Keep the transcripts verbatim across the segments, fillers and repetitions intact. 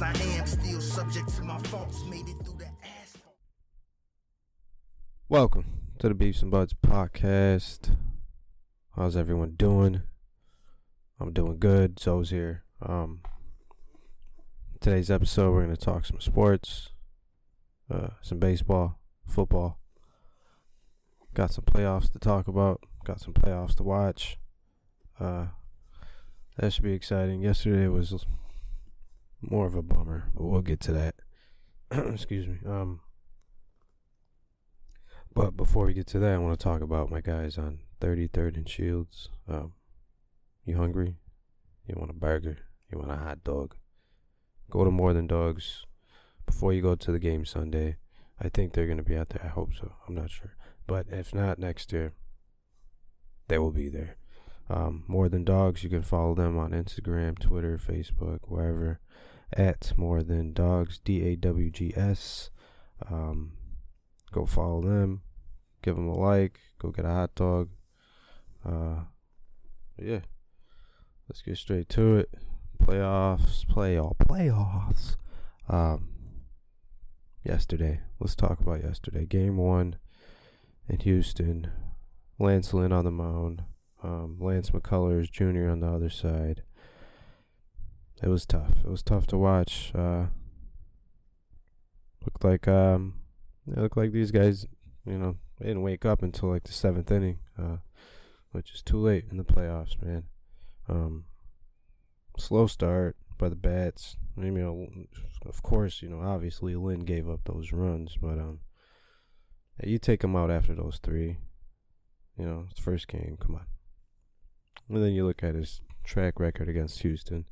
yes, I am still subject to my faults, made it through the asshole. Welcome to the Beefs and Buds Podcast. How's everyone doing? I'm doing good. Zoe's here. Um, today's episode, we're going to talk some sports, uh, some baseball, football. Got some playoffs to talk about. Got some playoffs to watch. Uh, that should be exciting. Yesterday was more of a bummer, but we'll get to that. Excuse me. Um, but before we get to that, I want to talk about my guys on thirty-third and Shields. Um, you hungry? You want a burger? You want a hot dog? Go to More Than Dogs before you go to the game Sunday. I think they're going to be out there. I hope so. I'm not sure. But if not, next year, they will be there. Um, More Than Dogs, you can follow them on Instagram, Twitter, Facebook, wherever, at More Than Dogs, D A W G S. Um, go follow them. Give them a like. Go get a hot dog. Uh, yeah. Let's get straight to it. Playoffs, playoff, playoffs. Um, Yesterday, let's talk about yesterday. Game one in Houston. Lance Lynn on the mound. Um, Lance McCullers Junior on the other side. It was tough. It was tough to watch. Uh, looked like um, it looked like these guys, you know, they didn't wake up until like the seventh inning, uh, which is too late in the playoffs, man. Um, slow start by the bats. You know, of course, you know, obviously Lynn gave up those runs, but um, you take him out after those three. You know, it's first game, come on. And then you look at his track record against Houston.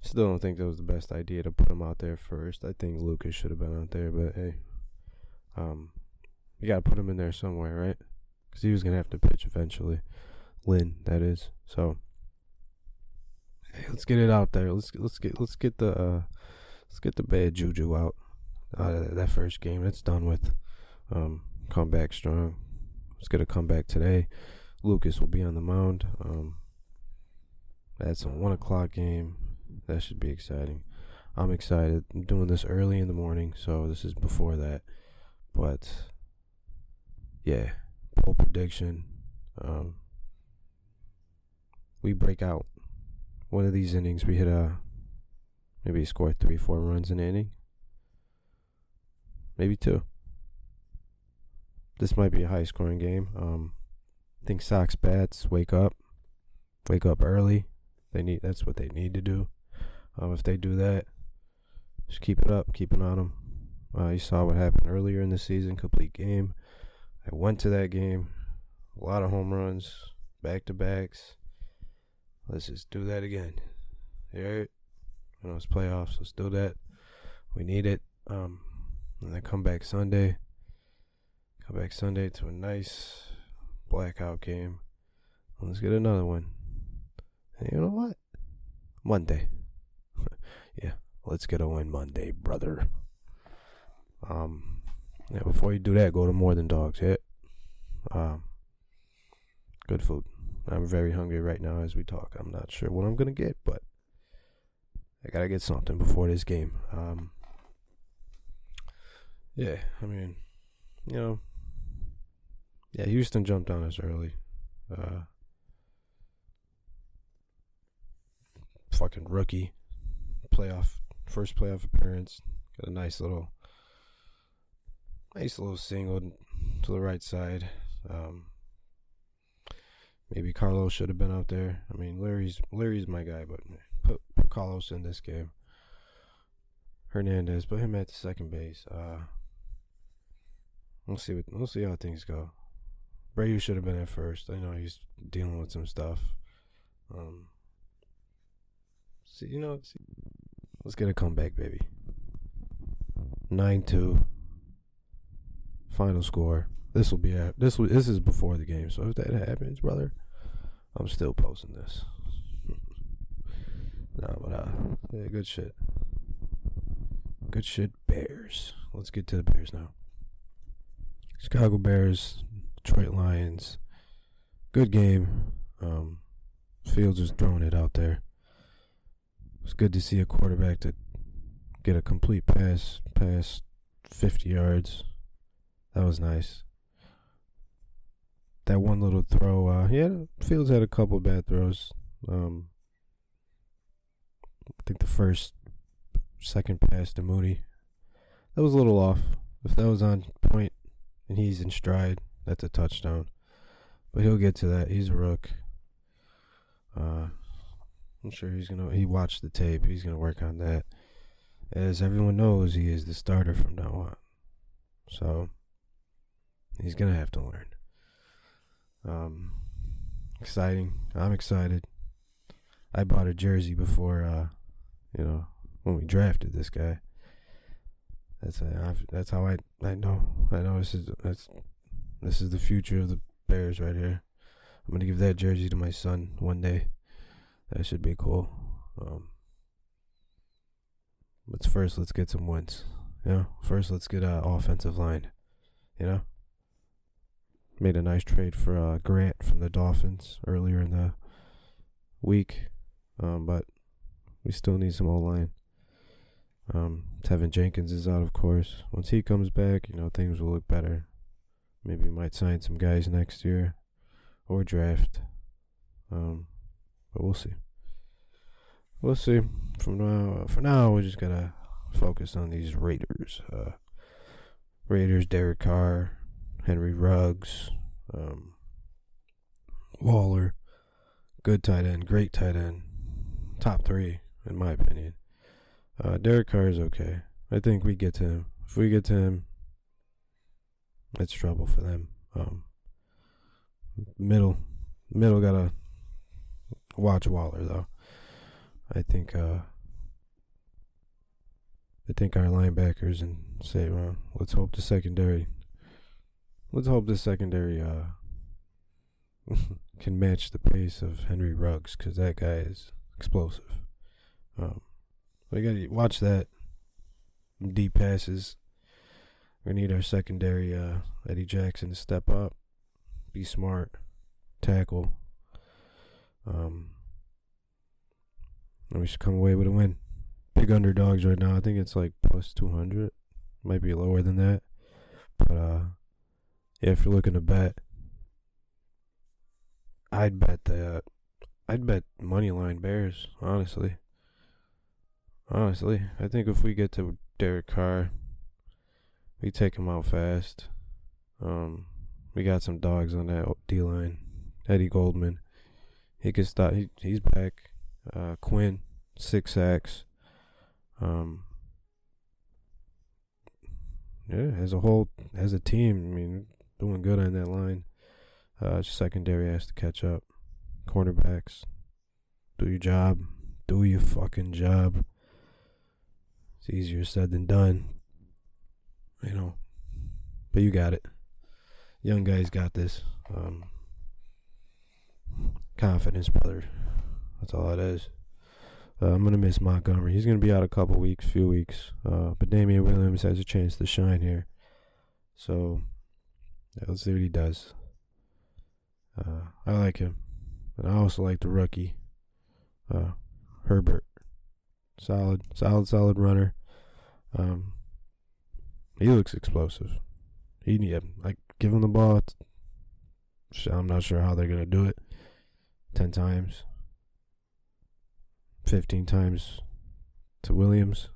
Still don't think that was the best idea to put him out there first. I think Lucas should have been out there, but hey, um, you got to put him in there somewhere, right? Because he was going to have to pitch eventually. Lynn, that is. So, hey, let's get it out there. Let's let's get let's get the uh, let's get the bad juju out. Uh, that first game, it's done with. Um, come back strong. Let's get a comeback today. Lucas will be on the mound. Um, that's a one o'clock game. That should be exciting. I'm excited. I'm doing this early in the morning, so this is before that. But yeah, poll prediction. Um, we break out. One of these innings, we hit a, maybe score three, four runs in an inning. Maybe two. This might be a high-scoring game. Um, I think Sox bats wake up. Wake up early. They need. That's what they need to do. Um, if they do that, just keep it up. Keep it on them. Uh, you saw what happened earlier in the season. Complete game. I went to that game. A lot of home runs. Back-to-backs. Let's just do that again. You hear it? You know, it's playoffs. Let's do that. We need it. Um, and then come back Sunday. Come back Sunday to a nice blackout game. Let's get another one. And you know what? Monday. Yeah, let's get a win Monday, brother. Um, yeah, before you do that, go to More Than Dogs. Yeah. Um, good food. I'm very hungry right now as we talk. I'm not sure what I'm going to get, but I got to get something before this game. Um, yeah, I mean, you know, yeah, Houston jumped on us early. Uh, fucking rookie. Playoff, first playoff appearance. Got a nice little, nice little single to the right side. Um, Maybe Carlos should have been out there. I mean, Larry's Larry's my guy, but put Carlos in this game. Hernandez, put him at the second base. Uh, we'll see what we'll see how things go. Ray should have been at first. I know he's dealing with some stuff. Um, see, you know, see. Let's get a comeback, baby. nine two. Final score. This will be a, this. Will, this is before the game, so if that happens, brother, I'm still posting this. Nah, but uh, yeah, good shit. Good shit, Bears. Let's get to the Bears now. Chicago Bears, Detroit Lions. Good game. Um, Fields was throwing it out there. It's good to see a quarterback that get a complete pass past fifty yards. That was nice. That one little throw, uh, he had, Fields had a couple bad throws. Um, I think the first, second pass to Moody, that was a little off. If that was on point and he's in stride, that's a touchdown. But he'll get to that. He's a rook. Uh, I'm sure he's gonna. He watched the tape. He's gonna work on that. As everyone knows, he is the starter from now on. So he's gonna have to learn. Um, exciting. I'm excited. I bought a jersey before. Uh, you know, when we drafted this guy. That's a, that's how I I know I know this is that's this is the future of the Bears right here. I'm gonna give that jersey to my son one day. That should be cool. Um, let's first let's get some wins. You know, first let's get an offensive line. You know, made a nice trade for uh, Grant from the Dolphins earlier in the week, um, but we still need some O line. Um, Tevin Jenkins is out, of course. Once he comes back, you know things will look better. Maybe we might sign some guys next year or draft. Um. But we'll see. We'll see. From now, for now, we just gotta focus on these Raiders. Uh, Raiders, Derek Carr, Henry Ruggs, um, Waller, good tight end, great tight end, top three in my opinion. Uh, Derek Carr is okay. I think we get to him. If we get to him, it's trouble for them. Um, middle, middle gotta. Watch Waller though. I think uh, I think our linebackers and say, well, let's hope the secondary. Let's hope the secondary uh, can match the pace of Henry Ruggs because that guy is explosive. Um, we gotta watch that deep passes. We need our secondary uh, Eddie Jackson to step up, be smart, tackle. Um, and we should come away with a win. Big underdogs right now. I think it's like plus two hundred. Might be lower than that. But, uh, yeah, if you're looking to bet, I'd bet the, I'd bet Moneyline Bears, honestly. Honestly, I think if we get to Derek Carr, we take him out fast. Um, we got some dogs on that D-line. Eddie Goldman. He can stop. He, he's back. Uh, Quinn, six sacks. Um, yeah, as a whole, as a team, I mean, doing good on that line. Uh, secondary has to catch up. Cornerbacks, do your job. Do your fucking job. It's easier said than done. You know, but you got it. Young guys got this. Um. Confidence, brother. That's all it is. Uh, I'm going to miss Montgomery. He's going to be out a couple weeks, few weeks. Uh, but Damian Williams has a chance to shine here. So, yeah, let's see what he does. Uh, I like him. And I also like the rookie, uh, Herbert. Solid, solid, solid runner. Um, he looks explosive. He, yeah, like, give him the ball. I'm not sure how they're going to do it. Ten times, fifteen times to Williams.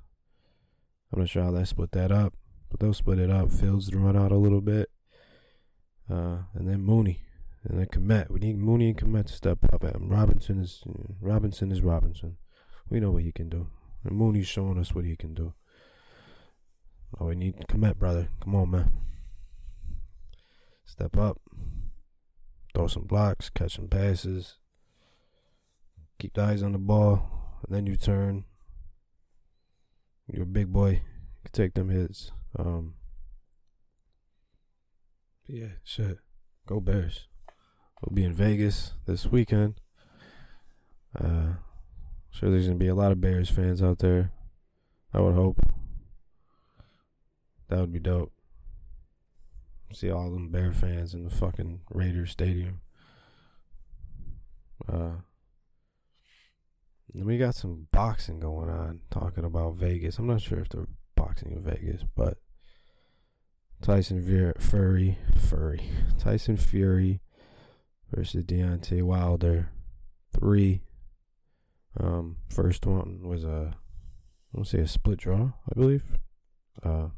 I'm not sure how they split that up, but they'll split it up. Fields to run out a little bit, uh, and then Mooney, and then Komet. We need Mooney and Komet to step up. And Robinson is Robinson is Robinson. We know what he can do, and Mooney's showing us what he can do. Oh, we need Komet, brother. Come on, man. Step up. Throw some blocks, catch some passes, keep the eyes on the ball, and then you turn. You're a big boy. You can take them hits. Um, yeah, shit. Go Bears. We'll be in Vegas this weekend. Uh, sure there's going to be a lot of Bears fans out there. I would hope. That would be dope. See all them Bear fans in the fucking Raiders stadium. Uh, We got some boxing going on, talking about Vegas. I'm not sure if they're boxing in Vegas, but Tyson Fury, Fury, Tyson Fury versus Deontay Wilder, three. Um, first one was a, I want to say a split draw, I believe. Uh,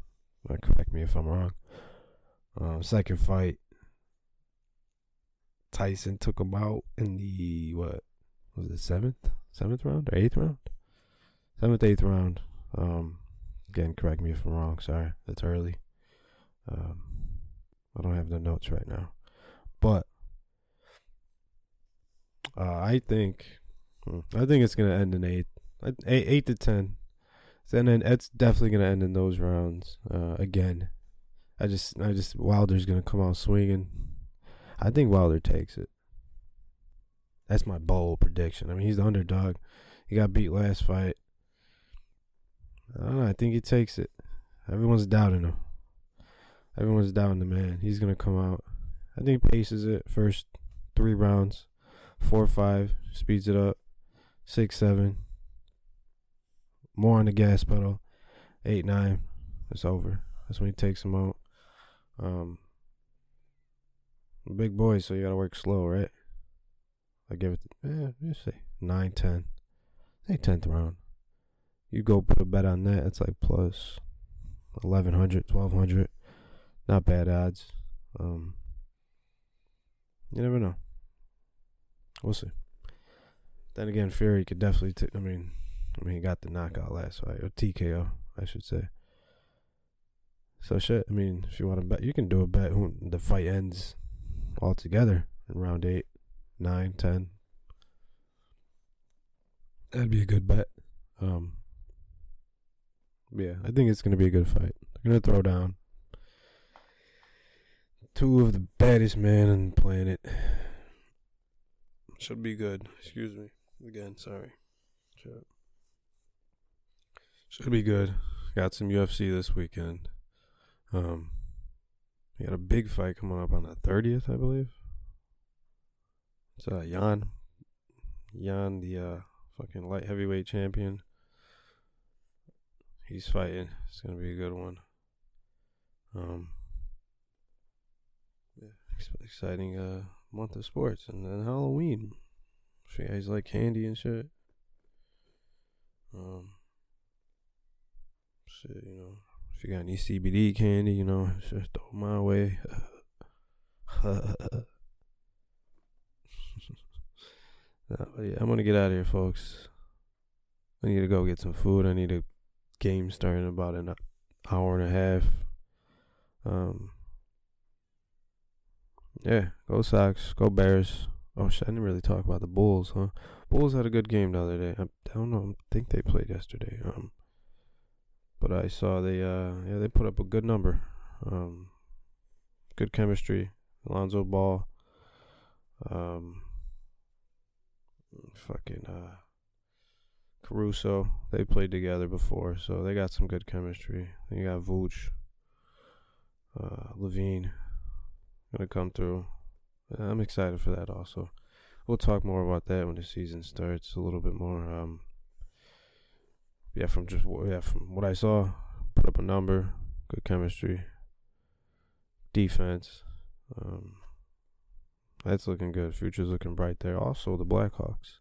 correct me if I'm wrong. Um, second fight, Tyson took him out in the what was it, seventh, seventh round or eighth round, seventh, eighth round. Um, again, correct me if I'm wrong. Sorry, it's early. Um, I don't have the notes right now, but uh, I think I think it's gonna end in eight, eight, eight to ten. And then it's definitely gonna end in those rounds uh, again. I just, I just Wilder's gonna come out swinging. I think Wilder takes it. That's my bold prediction. I mean, he's the underdog. He got beat last fight. I don't know. I think he takes it. Everyone's doubting him. Everyone's doubting the man. He's gonna come out. I think he paces it first three rounds, four, five, speeds it up, six, seven, more on the gas pedal, eight, nine. It's over. That's when he takes him out. Um. Big boy, so you gotta work slow, right? I give it, yeah, you say nine, ten, say tenth round. You go put a bet on that. It's like plus eleven hundred, twelve hundred. Not bad odds. Um, you never know. We'll see. Then again, Fury could definitely. T- I mean, I mean, he got the knockout last fight, or T K O, I should say. So shit. I mean, if you want to bet, you can do a bet when the fight ends. All together in round eight, nine, ten. That'd be a good bet. Um, yeah, I think it's going to be a good fight. They're going to throw down two of the baddest men on the planet. Should be good. Excuse me. Again, sorry. Should, Should be good. Got some U F C this weekend. Um... We got a big fight coming up on the thirtieth, I believe. It's uh, Jan. Jan, the uh, fucking light heavyweight champion. He's fighting. It's going to be a good one. Um, yeah, exciting uh, month of sports. And then Halloween. If you guys like candy and shit. Um, shit, you know. If you got any C B D candy, you know, just throw them my way. nah, but yeah, I'm going to get out of here, folks. I need to go get some food. I need a game starting in about an hour and a half. Um, Yeah, go Sox. Go Bears. Oh, shit, I didn't really talk about the Bulls, huh? Bulls had a good game the other day. I, I don't know. I think they played yesterday. Um. But I saw they, uh, yeah, they put up a good number. Um, good chemistry. Alonzo Ball. Um, fucking uh, Caruso. They played together before, so they got some good chemistry. Then you got Vooch. Uh, Levine. Gonna come through. I'm excited for that also. We'll talk more about that when the season starts a little bit more. Um, Yeah, from just yeah, from what I saw, put up a number, good chemistry, defense. Um, that's looking good. Future's looking bright there. Also, the Blackhawks.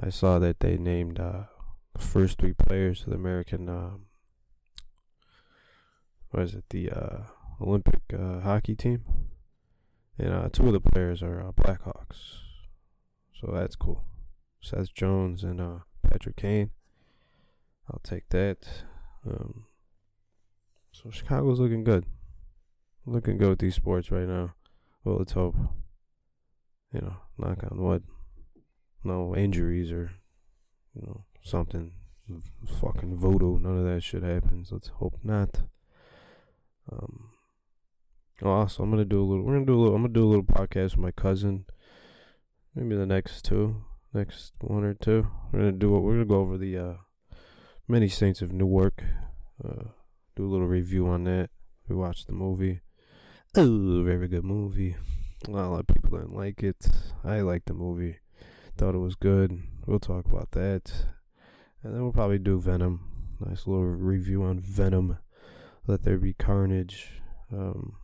I saw that they named uh, the first three players to the American. Uh, what is it? The uh, Olympic uh, hockey team, and uh, two of the players are uh, Blackhawks. So that's cool. Seth Jones and uh, Patrick Kane. I'll take that. Um, so Chicago's looking good. Looking good with these sports right now. Well, let's hope. You know, knock on wood. No injuries or, you know, something. Fucking voodoo. None of that shit happens. Let's hope not. Um, also, I'm going to do a little, we're going to do a little, I'm going to do a little podcast with my cousin. Maybe the next two, next one or two. We're going to do it. We're going to go over the, uh, Many Saints of Newark. Uh, do a little review on that. We watched the movie. Oh, very good movie. A lot of people didn't like it. I liked the movie. Thought it was good. We'll talk about that. And then we'll probably do Venom. Nice little review on Venom. Let There Be Carnage. Um,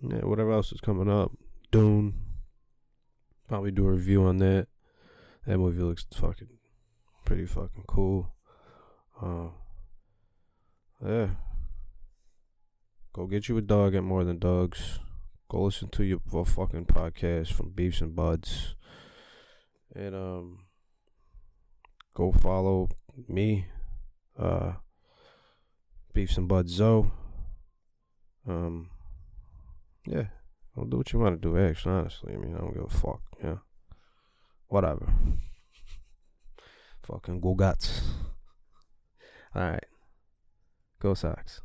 yeah, whatever else is coming up. Dune. Probably do a review on that. That movie looks fucking pretty fucking cool. Uh, yeah. Go get you a dog at More Than Dogs. Go listen to your fucking podcast from Beefs and Buds. And um, go follow me, uh, Beefs and Buds Zoe. Um, yeah, I'll do what you want to do, actually, honestly. I mean, I don't give a fuck, yeah. Whatever. Fucking go guts. Alright. Go Sox.